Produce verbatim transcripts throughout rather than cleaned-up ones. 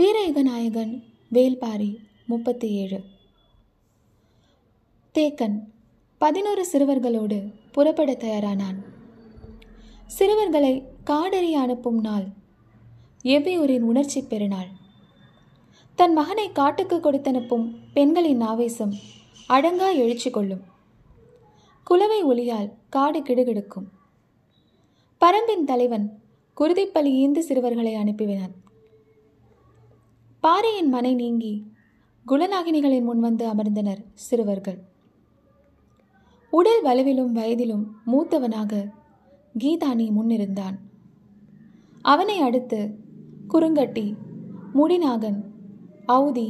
வீரயுக நாயகன் வேல்பாரி முப்பத்தி ஏழு. தேக்கன் பதினோரு சிறுவர்களோடு புறப்பட தயாரானான். சிறுவர்களை காடறி அனுப்பும் நாள் எவ்வியூரின் உணர்ச்சி பெருநாள். தன் மகனை காட்டுக்கு கொடுத்தனுப்பும் பெண்களின் ஆவேசம் அடங்கா எழுச்சி கொள்ளும். குலவை ஒளியால் காடு கிடுகிடுக்கும். பரம்பின் தலைவன் குருதிப்பலி ஈந்து சிறுவர்களை அனுப்பினான். பாறையின் மனை நீங்கி குலநாகினிகளின் முன்வந்து அமர்ந்தனர் சிறுவர்கள். உடல் வலுவிலும் வயதிலும் மூத்தவனாக கீதானி முன்னிருந்தான். அவனை அடுத்து குறுங்கட்டி, முடிநாகன், அவுதி,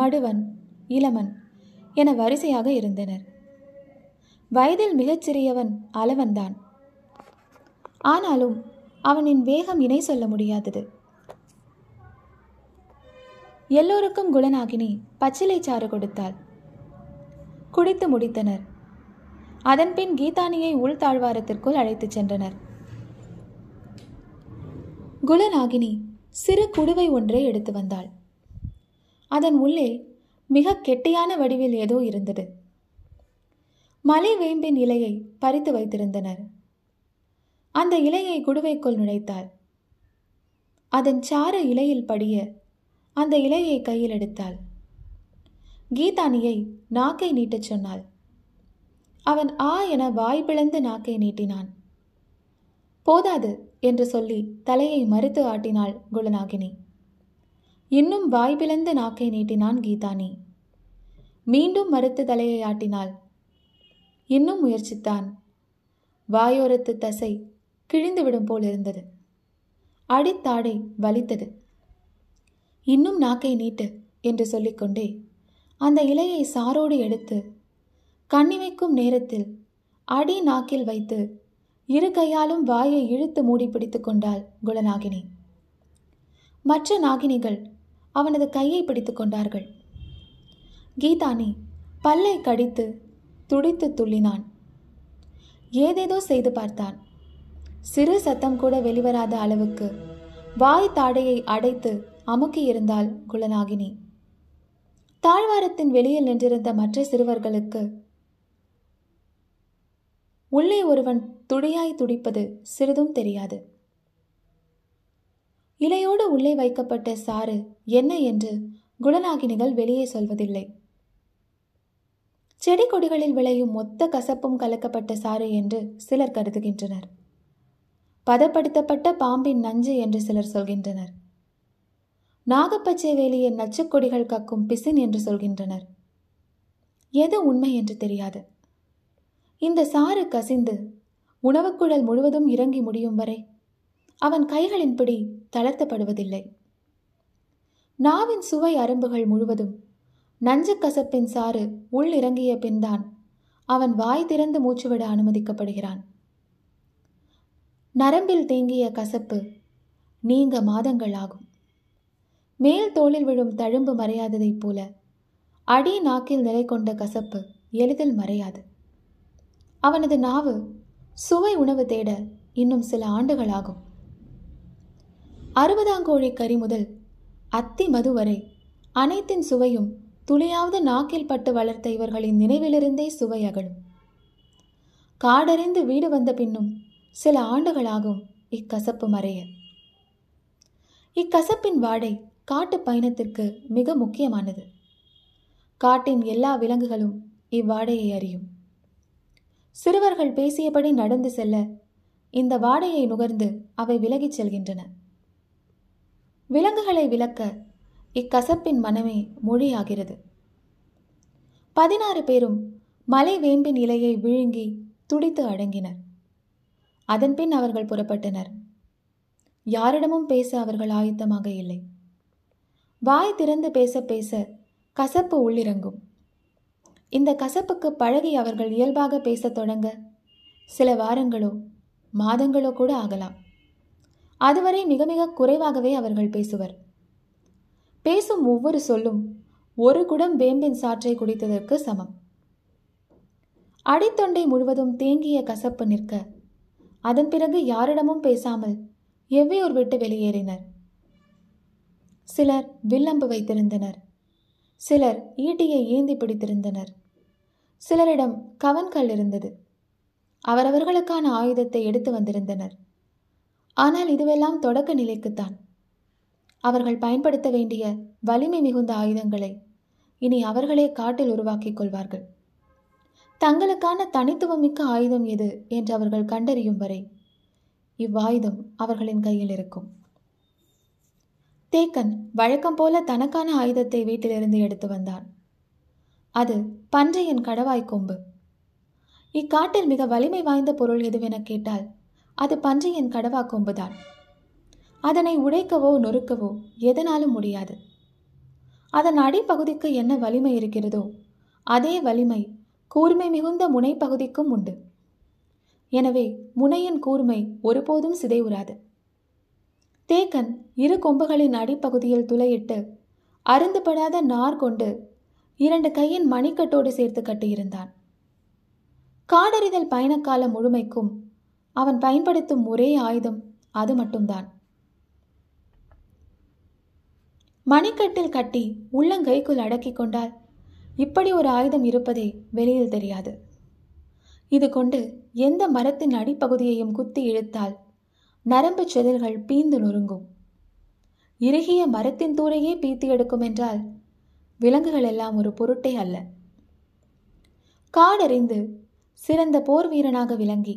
மடுவன், இளமன் என வரிசையாக இருந்தனர். வயதில் மிகச்சிறியவன் அளவன்தான். ஆனாலும் அவனின் வேகம் இணை சொல்ல முடியாதது. எல்லோருக்கும் குலநாகினி பச்சிலை சாறு கொடுத்தாள். குடித்து முடித்தனர். அதன்பின் கீதானியை உள்தாழ்வாரத்திற்குள் அழைத்துச் சென்றனர். குலநாகினி சிறு குடுவை ஒன்றை எடுத்து வந்தாள். அதன் உள்ளே மிக கெட்டியான வடிவில் ஏதோ இருந்தது. மலை வேம்பின் இலையை பறித்து வைத்திருந்தனர். அந்த இலையை குடுவைக்குள் நுழைத்தாள். அதன் சாறு இலையில் படிய அந்த இலையை கையில் எடுத்தாள். கீதானியை நாக்கை நீட்டச் சொன்னாள். அவன் ஆ என வாய் பிளந்து நாக்கை நீட்டினான். போதாது என்று சொல்லி தலையை மறுத்து ஆட்டினாள் குலநாகினி. இன்னும் வாய் பிளந்து நாக்கை நீட்டினான் கீதானி. மீண்டும் மறுத்து தலையை ஆட்டினாள். இன்னும் முயற்சித்தான். வாயோரத்து தசை கிழிந்துவிடும் போல் இருந்தது. அடித்தாடை வலித்தது. இன்னும் நாக்கை நீட்டு என்று சொல்லிக்கொண்டே அந்த இலையை சாரோடு எடுத்து கண்ணிமைக்கும் நேரத்தில் அடி நாக்கில் வைத்து இரு கையாலும் வாயை இழுத்து மூடி பிடித்து கொண்டாள் குலநாகினி. மற்ற நாகினிகள் அவனது கையை பிடித்து கொண்டார்கள். கீதானி பல்லை கடித்து துடித்து துள்ளினான். ஏதேதோ செய்து பார்த்தான். சிறு சத்தம் கூட வெளிவராத அளவுக்கு வாய் தாடையை அடைத்து அமுக்கியிருந்தாள் குலநாகினி. தாழ்வாரத்தின் வெளியில் நின்றிருந்த மற்ற சிறுவர்களுக்கு உள்ளே ஒருவன் துடியாய் துடிப்பது சிறிதும் தெரியாது. இலையோடு உள்ளே வைக்கப்பட்ட சாறு என்ன என்று குலநாகினிகள் வெளியே சொல்வதில்லை. செடி கொடிகளில் விளையும் மொத்த கசப்பும் கலக்கப்பட்ட சாறு என்று சிலர் கருதுகின்றனர். பதப்படுத்தப்பட்ட பாம்பின் நஞ்சு என்று சிலர் சொல்கின்றனர். நாகப்பச்சை வேலியின் நச்சுக்கொடிகள் கக்கும் பிசின் என்று சொல்கின்றனர். எது உண்மை என்று தெரியாது. இந்த சாறு கசிந்து உணவுக்குழல் முழுவதும் இறங்கி முடியும் வரை அவன் கைகளின் பிடி தளர்த்தப்படுவதில்லை. நாவின் சுவை அரும்புகள் முழுவதும் நஞ்சு கசப்பின் சாறு உள் இறங்கிய பின்தான் அவன் வாய் திறந்து மூச்சுவிட அனுமதிக்கப்படுகிறான். நரம்பில் தேங்கிய கசப்பு நீங்க மாதங்கள் ஆகும். மேல் தோளில் விழும் தழும்பு மறையாததைப் போல அடி நாக்கில் நிலை கொண்ட கசப்பு எளிதில் மறையாது. அவனது நாவு சுவை உணவு தேட இன்னும் சில ஆண்டுகளாகும். அறுபதாங்கோழி கறி முதல் அத்தி மது வரை அனைத்தின் சுவையும் துளியாவது நாக்கில் பட்டு வளர்த்த இவர்களின் நினைவிலிருந்தே சுவை அகலும். காடறிந்து வீடு வந்த பின்னும் சில ஆண்டுகளாகும் இக்கசப்பு மறைய. இக்கசப்பின் வாடை காட்டு பயணத்திற்கு மிக முக்கியமானது. காட்டின் எல்லா விலங்குகளும் இவ்வாடையை அறியும். சிறுவர்கள் பேசியபடி நடந்து செல்ல இந்த வாடையை நுகர்ந்து அவை விலகிச் செல்கின்றன. விலங்குகளை விலக்க இக்கசப்பின் மனமே மொழியாகிறது. பதினாறு பேரும் மலை வேம்பின் இலையை விழுங்கி துடித்து அடங்கினர். அதன்பின் அவர்கள் புறப்பட்டனர். யாரிடமும் பேச அவர்கள் ஆயத்தமாக இல்லை. வாய் திறந்து பேச பேச கசப்பு உள்ளிறங்கும். இந்த கசப்புக்கு பழகி அவர்கள் இயல்பாக பேசத் தொடங்க சில வாரங்களோ மாதங்களோ கூட ஆகலாம். அதுவரை மிக மிக குறைவாகவே அவர்கள் பேசுவர். பேசும் ஒவ்வொரு சொல்லும் ஒரு குடம் வேம்பின் சாற்றை குடித்ததற்கு சமம். அடித்தொண்டை முழுவதும் தேங்கிய கசப்பு நிற்க அதன் பிறகு யாரிடமும் பேசாமல் எவ்வியூர் விட்டு வெளியேறினர். சிலர் வில்லம்பு வைத்திருந்தனர், சிலர் ஈட்டியை ஏந்தி பிடித்திருந்தனர், சிலரிடம் கவன்கள் இருந்தது. அவரவர்களுக்கான ஆயுதத்தை எடுத்து வந்திருந்தனர். ஆனால் இதுவெல்லாம் தொடக்க நிலைக்குத்தான். அவர்கள் பயன்படுத்த வேண்டிய வலிமை மிகுந்த ஆயுதங்களை இனி அவர்களே காட்டில் உருவாக்கிக் கொள்வார்கள். தங்களுக்கான தனித்துவமிக்க ஆயுதம் எது என்று அவர்கள் கண்டறியும் வரை இவ்வாயுதம் அவர்களின் கையில் இருக்கும். தேக்கன் வழக்கம் போல தனக்கான ஆயுதத்தை வீட்டிலிருந்து எடுத்து வந்தான். அது பன்றையின் கடவாய் கொம்பு. இக்காட்டில் மிக வலிமை வாய்ந்த பொருள் எதுவென கேட்டால் அது பன்றையின் கடவாய் கொம்புதான். அதனை உடைக்கவோ நொறுக்கவோ எதனாலும் முடியாது. அதன் அடிப்பகுதிக்கு என்ன வலிமை இருக்கிறதோ அதே வலிமை கூர்மை மிகுந்த முனைப்பகுதிக்கும் உண்டு. எனவே முனையின் கூர்மை ஒருபோதும் சிதைவுறாது. தேக்கன் இரு கொம்புகளின் அடிப்பகுதியில் துளையிட்டு அருந்துபடாத நார் கொண்டு இரண்டு கையின் மணிக்கட்டோடு சேர்த்து கட்டியிருந்தான். காடறிதல் பயணக்காலம் முழுமைக்கும் அவன் பயன்படுத்தும் ஒரே ஆயுதம் அது மட்டும்தான். மணிக்கட்டில் கட்டி உள்ளங்கைக்குள் அடக்கிக் கொண்டால் இப்படி ஒரு ஆயுதம் இருப்பதே வெளியில் தெரியாது. இது கொண்டு எந்த மரத்தின் அடிப்பகுதியையும் குத்தி இழுத்தால் நரம்பு செதில்கள் பீந்து நொறுங்கும். இறுகிய மரத்தின் தூரையே பீத்து எடுக்கும் என்றால் விலங்குகள் எல்லாம் ஒரு பொருட்டே அல்ல. காடறிந்து சிறந்த போர் வீரனாக விளங்கி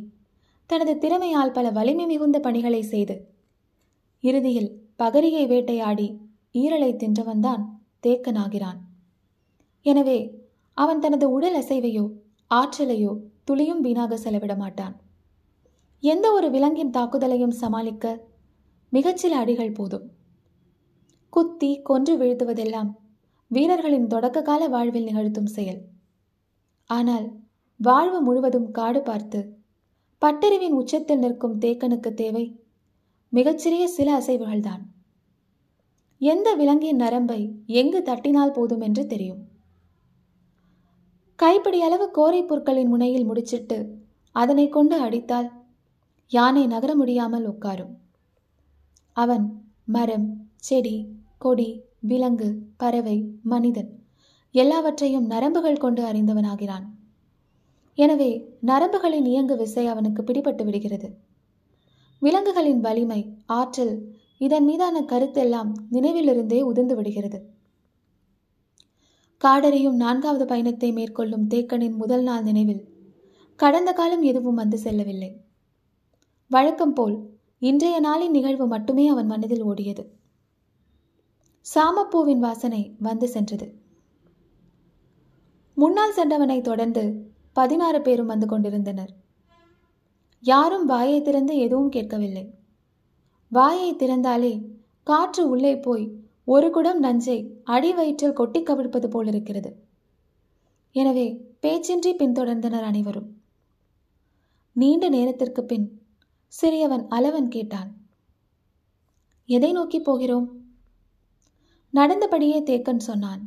தனது திறமையால் பல வலிமை மிகுந்த பணிகளை செய்து இறுதியில் பகரியை வேட்டையாடி ஈரலை தின்றவன்தான் தேக்கனாகிறான். எனவே அவன் தனது உடல் அசைவையோ ஆற்றலையோ துளியும் வீணாக செலவிட மாட்டான். எந்த ஒரு விலங்கின் தாக்குதலையும் சமாளிக்க மிகச்சில அடிகள் போதும். குத்தி கொன்று வீழ்த்துவதெல்லாம் வீரர்களின் தொடக்க கால வாழ்வில் நிகழ்த்தும் செயல். ஆனால் வாழ்வு முழுவதும் காடு பார்த்து பட்டறிவின் உச்சத்தில் நிற்கும் தேக்கனுக்கு தேவை மிகச்சிறிய சில அசைவுகள்தான். எந்த விலங்கின் நரம்பை எங்கு தட்டினால் போதும் என்று தெரியும். கைப்பிடி அளவு கோரை பொருட்களின் முனையில் முடிச்சிட்டு அதனை கொண்டு அடித்தால் யானை நகர முடியாமல் உட்காரும். அவன் மரம், செடி, கொடி, விலங்கு, பறவை, மனிதன் எல்லாவற்றையும் நரம்புகள் கொண்டு அறிந்தவனாகிறான். எனவே நரம்புகளின் இயங்கு விசை அவனுக்கு பிடிபட்டு விடுகிறது. விலங்குகளின் வலிமை, ஆற்றல், இதன் மீதான கருத்தெல்லாம் நினைவிலிருந்தே உதிர்ந்து விடுகிறது. காடறியும் நான்காவது பயணத்தை மேற்கொள்ளும் தேக்கனின் முதல் நாள் நினைவில் கடந்த காலம் எதுவும் வந்து செல்லவில்லை. வழக்கம் போல் இன்றைய நாளின் நிகழ்வு மட்டுமே அவன் மனதில் ஓடியது. சாமப்பூவின் வாசனை வந்து சென்றது. முன்னால் சென்றவனை தொடர்ந்து பதினாறு பேரும் வந்து கொண்டிருந்தனர். யாரும் வாயை திறந்து எதுவும் கேட்கவில்லை. வாயை திறந்தாலே காற்று உள்ளே போய் ஒரு குடம் நஞ்சை அடி வயிற்றில் கொட்டி கவிழ்ப்பது போல் இருக்கிறது. எனவே பேச்சின்றி பின்தொடர்ந்தனர் அனைவரும். நீண்ட நேரத்திற்கு பின் சிறியவன் அளவன் கேட்டான், எதை நோக்கி போகிறோம்? நடந்தபடியே தேக்கன் சொன்னான்,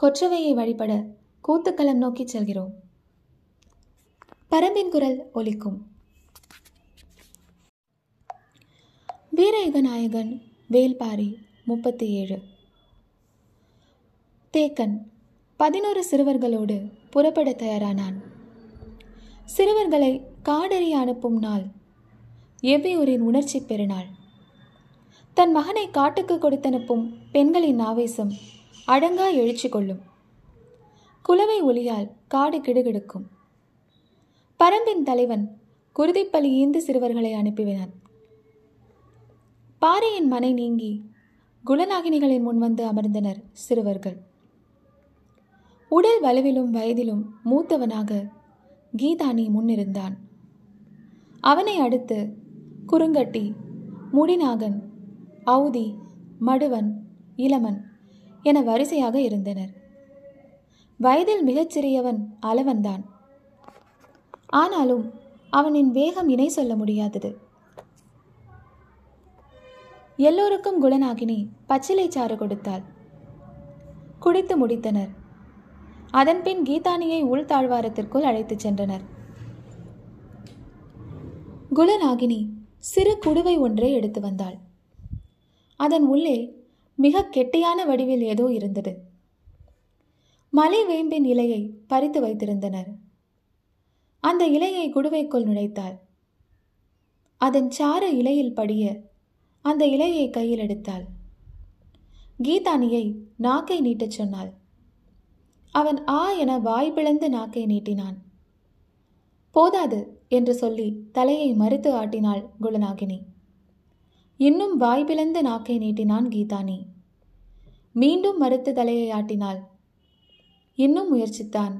கொற்றவையை வழிபட கூத்துக்களம் நோக்கி செல்கிறோம். பரம்பின் குரல் ஒலிக்கும். வீரயுக நாயகன் வேல்பாரி முப்பத்தி ஏழு. தேக்கன் பதினோரு சிறுவர்களோடு புறப்பட தயாரானான். சிறுவர்களை காடறிய அனுப்பும் நாள் எவ்வியூரின் உணர்ச்சி பெருநாள். தன் மகனை காட்டுக்கு கொடுத்தனுப்பும் பெண்களின் ஆவேசம் அடங்கா எழுச்சி கொள்ளும். குலவை ஒளியால் காடு கிடுகிடுக்கும். பரம்பின் தலைவன் குருதிப்பலி ஈந்து சிறுவர்களை அனுப்பினான். பாறையின் மனை நீங்கி குலநாகினிகளின் முன்வந்து அமர்ந்தனர் சிறுவர்கள். உடல் வலுவிலும் வயதிலும் மூத்தவனாக கீதானி முன்னிருந்தான். அவனை அடுத்து குறுங்கட்டி, முடிநாகன், அவுதி, மடுவன், இளமன் என வரிசையாக இருந்தனர். வயதில் மிகச்சிறியவன் அளவன்தான். ஆனாலும் அவனின் வேகம் இணை சொல்ல முடியாதது. எல்லோருக்கும் குலநாகினி பச்சிலை சாறு கொடுத்தாள். குடித்து முடித்தனர். அதன்பின் கீதானியை உள்தாழ்வாரத்திற்குள் அழைத்துச் சென்றனர். குலநாகினி சிறு குடுவை ஒன்றை எடுத்து வந்தாள். அதன் உள்ளே மிக கெட்டியான வடிவில் ஏதோ இருந்தது. மலை வேம்பின் இலையை பறித்து வைத்திருந்தனர். அந்த இலையை குடுவைக்குள் நுழைத்தாள். அதன் சாறு இலையில் படிய அந்த இலையை கையில் எடுத்தாள். கீதானியை நாக்கை நீட்டச் சொன்னாள். அவன் ஆ என வாய் பிளந்து நாக்கை நீட்டினான். போதாது என்று சொல்லி தலையை மறுத்து ஆட்டினாள் குலநாகினி. இன்னும் வாய் பிளந்து நாக்கை நீட்டினான் கீதானி. மீண்டும் மறுத்து தலையை ஆட்டினாள். இன்னும் முயற்சித்தான்.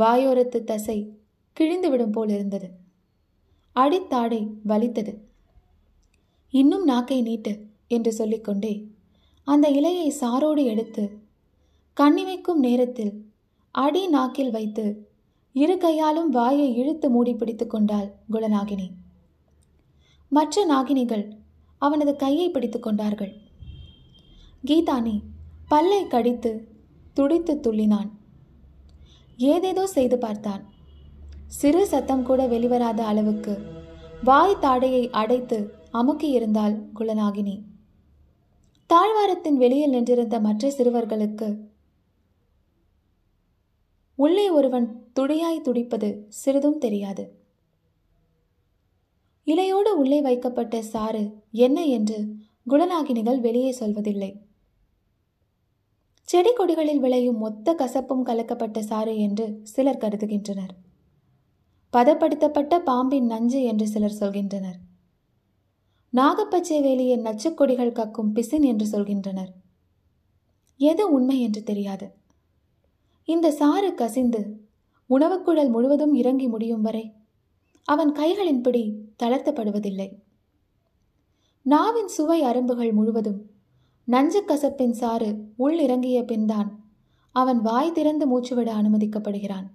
வாயோரத்து தசை கிழிந்துவிடும் போல் இருந்தது. அடித்தாடை வலித்தது. இன்னும் நாக்கை நீட்டு என்று சொல்லிக்கொண்டே அந்த இலையை சாரோடு எடுத்து கண்ணிமைக்கும் நேரத்தில் அடி நாக்கில் வைத்து இரு கையாலும் வாயை இழுத்து மூடி பிடித்து கொண்டாள் குலநாகினி. மற்ற நாகினிகள் அவனது கையை பிடித்து கொண்டார்கள். கீதானி பல்லை கடித்து துடித்து துள்ளினான். ஏதேதோ செய்து பார்த்தான். சிறு சத்தம் கூட வெளிவராத அளவுக்கு வாய் தாடையை அடைத்து அமுக்கியிருந்தாள் குலநாகினி. தாழ்வாரத்தின் வெளியில் நின்றிருந்த மற்ற சிறுவர்களுக்கு உள்ளே ஒருவன் துடியாய் துடிப்பது சிறிதும் தெரியாது. இலையோடு உள்ளே வைக்கப்பட்ட சாறு என்ன என்று குணநாகினிகள் வெளியே சொல்வதில்லை. செடி கொடிகளில் விளையும் மொத்த கசப்பும் கலக்கப்பட்ட சாறு என்று சிலர் கருதுகின்றனர். பதப்படுத்தப்பட்ட பாம்பின் நஞ்சு என்று சிலர் சொல்கின்றனர். நாகப்பச்சை வேலியின் நச்சுக்கொடிகள் கக்கும் பிசின் என்று சொல்கின்றனர். எது உண்மை என்று தெரியாது. இந்த சாறு கசிந்து உணவுக்குழல் முழுவதும் இறங்கி முடியும் வரை அவன் கைகளின் பிடி தளர்த்தப்படுவதில்லை. நாவின் சுவை அரும்புகள் முழுவதும் நஞ்சு கசப்பின் சாறு உள் இறங்கிய பின்தான் அவன் வாய் திறந்து மூச்சுவிட அனுமதிக்கப்படுகிறான்.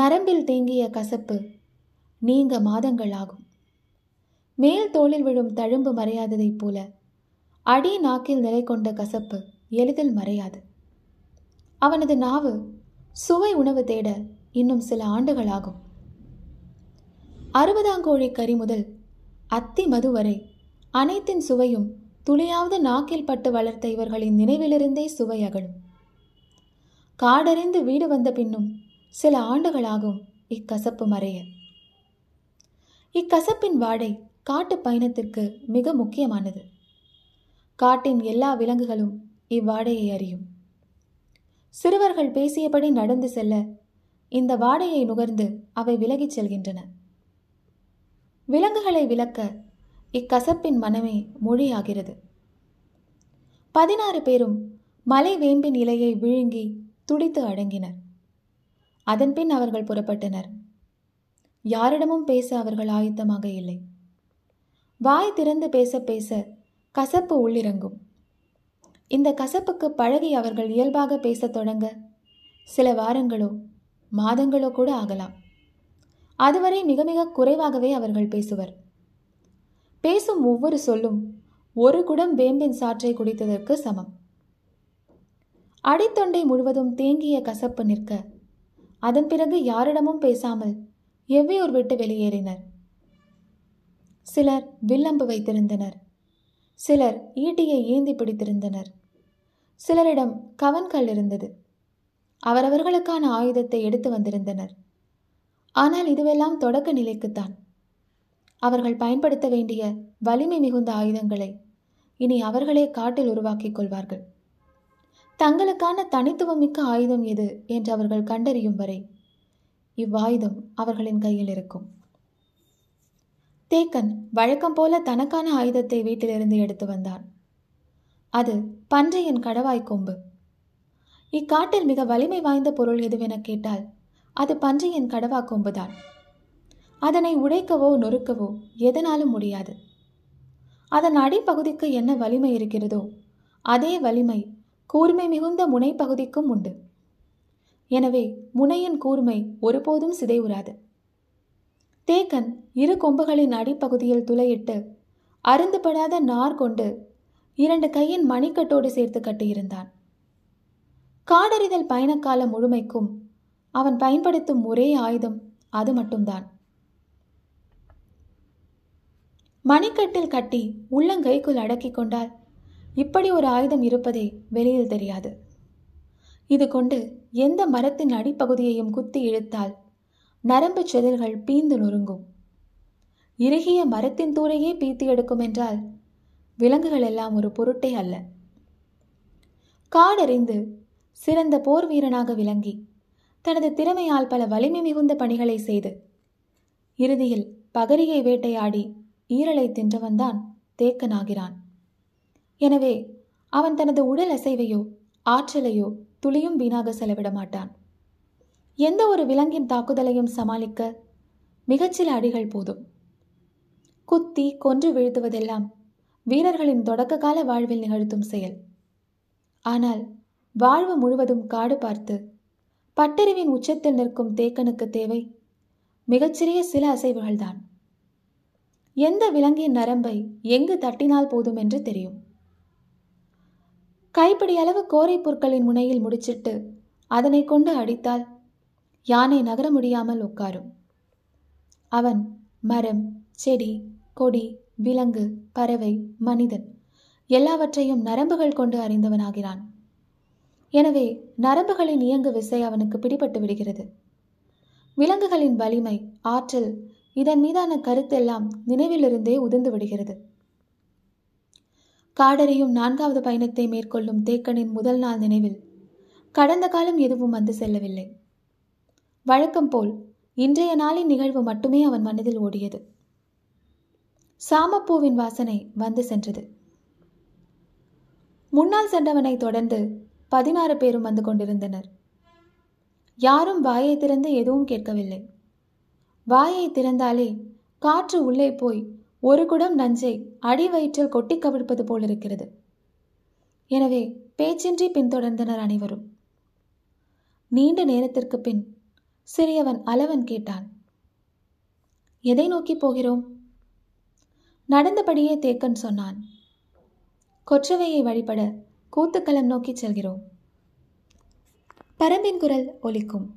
நரம்பில் தேங்கிய கசப்பு நீங்க மாதங்கள் ஆகும். மேல் தோளில் விழும் தழும்பு மறையாததைப் போல அடி நாக்கில் நிலை கொண்ட கசப்பு எளிதில் மறையாது. அவனது நாவு சுவை உணவு தேட இன்னும் சில ஆண்டுகளாகும். அறுபதாங்கோழி கறி முதல் அத்தி மது வரை அனைத்தின் சுவையும் துளியாவது நாக்கில் பட்டு வளர்த்த இவர்களின் நினைவிலிருந்தே சுவை அகலும். காடறிந்து வீடு வந்த பின்னும் சில ஆண்டுகளாகும் இக்கசப்பு மறைய. இக்கசப்பின் வாடை காட்டு பயணத்திற்கு மிக முக்கியமானது. காட்டின் எல்லா விலங்குகளும் இவ்வாடையை அறியும். சிறுவர்கள் பேசியபடி நடந்து செல்ல இந்த வாடையை நுகர்ந்து அவை விலகிச் செல்கின்றன. விலங்குகளை விலக்க இக்கசப்பின் மனமே மொழியாகிறது. பதினாறு பேரும் மலை வேம்பின் இலையை விழுங்கி துடித்து அடங்கினர். அதன்பின் அவர்கள் புறப்பட்டனர். யாரிடமும் பேச அவர்கள் ஆயத்தமாக இல்லை. வாய் திறந்து பேச பேச கசப்பு உள்ளிறங்கும். இந்த கசப்புக்கு பழகி அவர்கள் இயல்பாக பேசத் தொடங்க சில வாரங்களோ மாதங்களோ கூட ஆகலாம். அதுவரை மிக மிக குறைவாகவே அவர்கள் பேசுவர். பேசும் ஒவ்வொரு சொல்லும் ஒரு குடம் வேம்பின் சாற்றை குடித்ததற்கு சமம். அடித்தொண்டை முழுவதும் தேங்கிய கசப்பு நிற்க அதன் பிறகு யாரிடமும் பேசாமல் எவ்வியூர் விட்டு வெளியேறினர். சிலர் வில்லம்பு வைத்திருந்தனர். சிலர் ஈட்டியை ஏந்தி பிடித்திருந்தனர். சிலரிடம் கவன்கள் இருந்தது. அவரவர்களுக்கான ஆயுதத்தை எடுத்து வந்திருந்தனர். ஆனால் இதுவெல்லாம் தொடக்க நிலைக்குத்தான். அவர்கள் பயன்படுத்த வேண்டிய வலிமை மிகுந்த ஆயுதங்களை இனி அவர்களே காட்டில் உருவாக்கிக் கொள்வார்கள். தங்களுக்கான தனித்துவமிக்க ஆயுதம் எது என்று அவர்கள் கண்டறியும் வரை இவ்வாயுதம் அவர்களின் கையில் இருக்கும். தேக்கன் வழக்கம் போல தனக்கான ஆயுதத்தை வீட்டிலிருந்து எடுத்து வந்தான். அது பன்றையின் கடவாய் கொம்பு. இக்காட்டில் மிக வலிமை வாய்ந்த பொருள் எதுவென கேட்டால் அது பன்றையின் கடவா கொம்புதான். அதனை உடைக்கவோ நொறுக்கவோ எதனாலும் முடியாது. அதன் அடிப்பகுதிக்கு என்ன வலிமை இருக்கிறதோ அதே வலிமை கூர்மை மிகுந்த முனைப்பகுதிக்கும் உண்டு. எனவே முனையின் கூர்மை ஒருபோதும் சிதைவுறாது. தேக்கன் இரு கொம்புகளின் அடிப்பகுதியில் துளையிட்டு அருந்துபடாத நார் கொண்டு இரண்டு கையின் மணிக்கட்டோடு சேர்த்து கட்டியிருந்தான். காடறிதல் பயணக்காலம் முழுமைக்கும் அவன் பயன்படுத்தும் ஒரே ஆயுதம் அது மட்டும்தான். மணிக்கட்டில் கட்டி உள்ளங்கைக்குள் அடக்கி கொண்டால் இப்படி ஒரு ஆயுதம் இருப்பதே வெளியில் தெரியாது. இது கொண்டு எந்த மரத்தின் அடிப்பகுதியையும் குத்தி இழுத்தால் நரம்பு செதில்கள் பீந்து நொறுங்கும். இறுகிய மரத்தின் தூரையே பீத்தி எடுக்கும் என்றால் விலங்குகள் எல்லாம் ஒரு பொருட்டே அல்ல. காடறிந்து சிறந்த போர் வீரனாக விளங்கி தனது திறமையால் பல வலிமை மிகுந்த பணிகளை செய்து இறுதியில் பகரியை வேட்டையாடி ஈரலை தின்றவன்தான் தேக்கனாகிறான். எனவே அவன் தனது உடல் அசைவையோ ஆற்றலையோ துளியும் வீணாக செலவிட மாட்டான். எந்த ஒரு விலங்கின் தாக்குதலையும் சமாளிக்க மிகச்சில அடிகள் போதும். குத்தி கொன்று வீழ்த்துவதெல்லாம் வீரர்களின் தொடக்க கால வாழ்வில் நிகழ்த்தும் செயல். ஆனால் வாழ்வு முழுவதும் காடு பார்த்து பட்டறிவின் உச்சத்தில் நிற்கும் தேக்கனுக்கு தேவை மிகச்சிறிய சில அசைவுகள்தான். எந்த விலங்கின் நரம்பை எங்கு தட்டினால் போதும் என்று தெரியும். கைப்பிடி அளவு கோரை பொருட்களின் முனையில் முடிச்சிட்டு அதனை கொண்டு அடித்தால் யானை நகர முடியாமல் உட்காரும். அவன் மரம், செடி, கொடி, விலங்கு, பறவை, மனிதன் எல்லாவற்றையும் நரம்புகள் கொண்டு அறிந்தவனாகிறான். எனவே நரம்புகளின் இயங்கு விசை அவனுக்கு பிடிபட்டு விடுகிறது. விலங்குகளின் வலிமை, ஆற்றல், இதன் மீதான கருத்தெல்லாம் நினைவிலிருந்தே உதிர்ந்து விடுகிறது. காடறியும் நான்காவது பயணத்தை மேற்கொள்ளும் தேக்கனின் முதல் நாள் நினைவில் கடந்த காலம் எதுவும் வந்து செல்லவில்லை. வழக்கம் போல் இன்றைய நாளின் நிகழ்வு மட்டுமே அவன் மனதில் ஓடியது. சாமப்பூவின் வாசனை வந்து சென்றது. முன்னால் சென்றவனை தொடர்ந்து பதினாறு பேரும் வந்து கொண்டிருந்தனர். யாரும் வாயை திறந்து எதுவும் கேட்கவில்லை. வாயை திறந்தாலே காற்று உள்ளே போய் ஒரு குடம் நஞ்சை அடி வயிற்றில் கொட்டி கவிழ்ப்பது போல் இருக்கிறது. எனவே பேச்சின்றி பின்தொடர்ந்தனர் அனைவரும். நீண்ட நேரத்திற்கு பின் சிறியவன் அளவன் கேட்டான், எதை நோக்கி போகிறோம்? நடந்தபடியே தேக்கன் சொன்னான், கொற்றவையை வழிபட கூத்துக்களம் நோக்கி செல்கிறோம். பரம்பின் குரல் ஒலிக்கும்.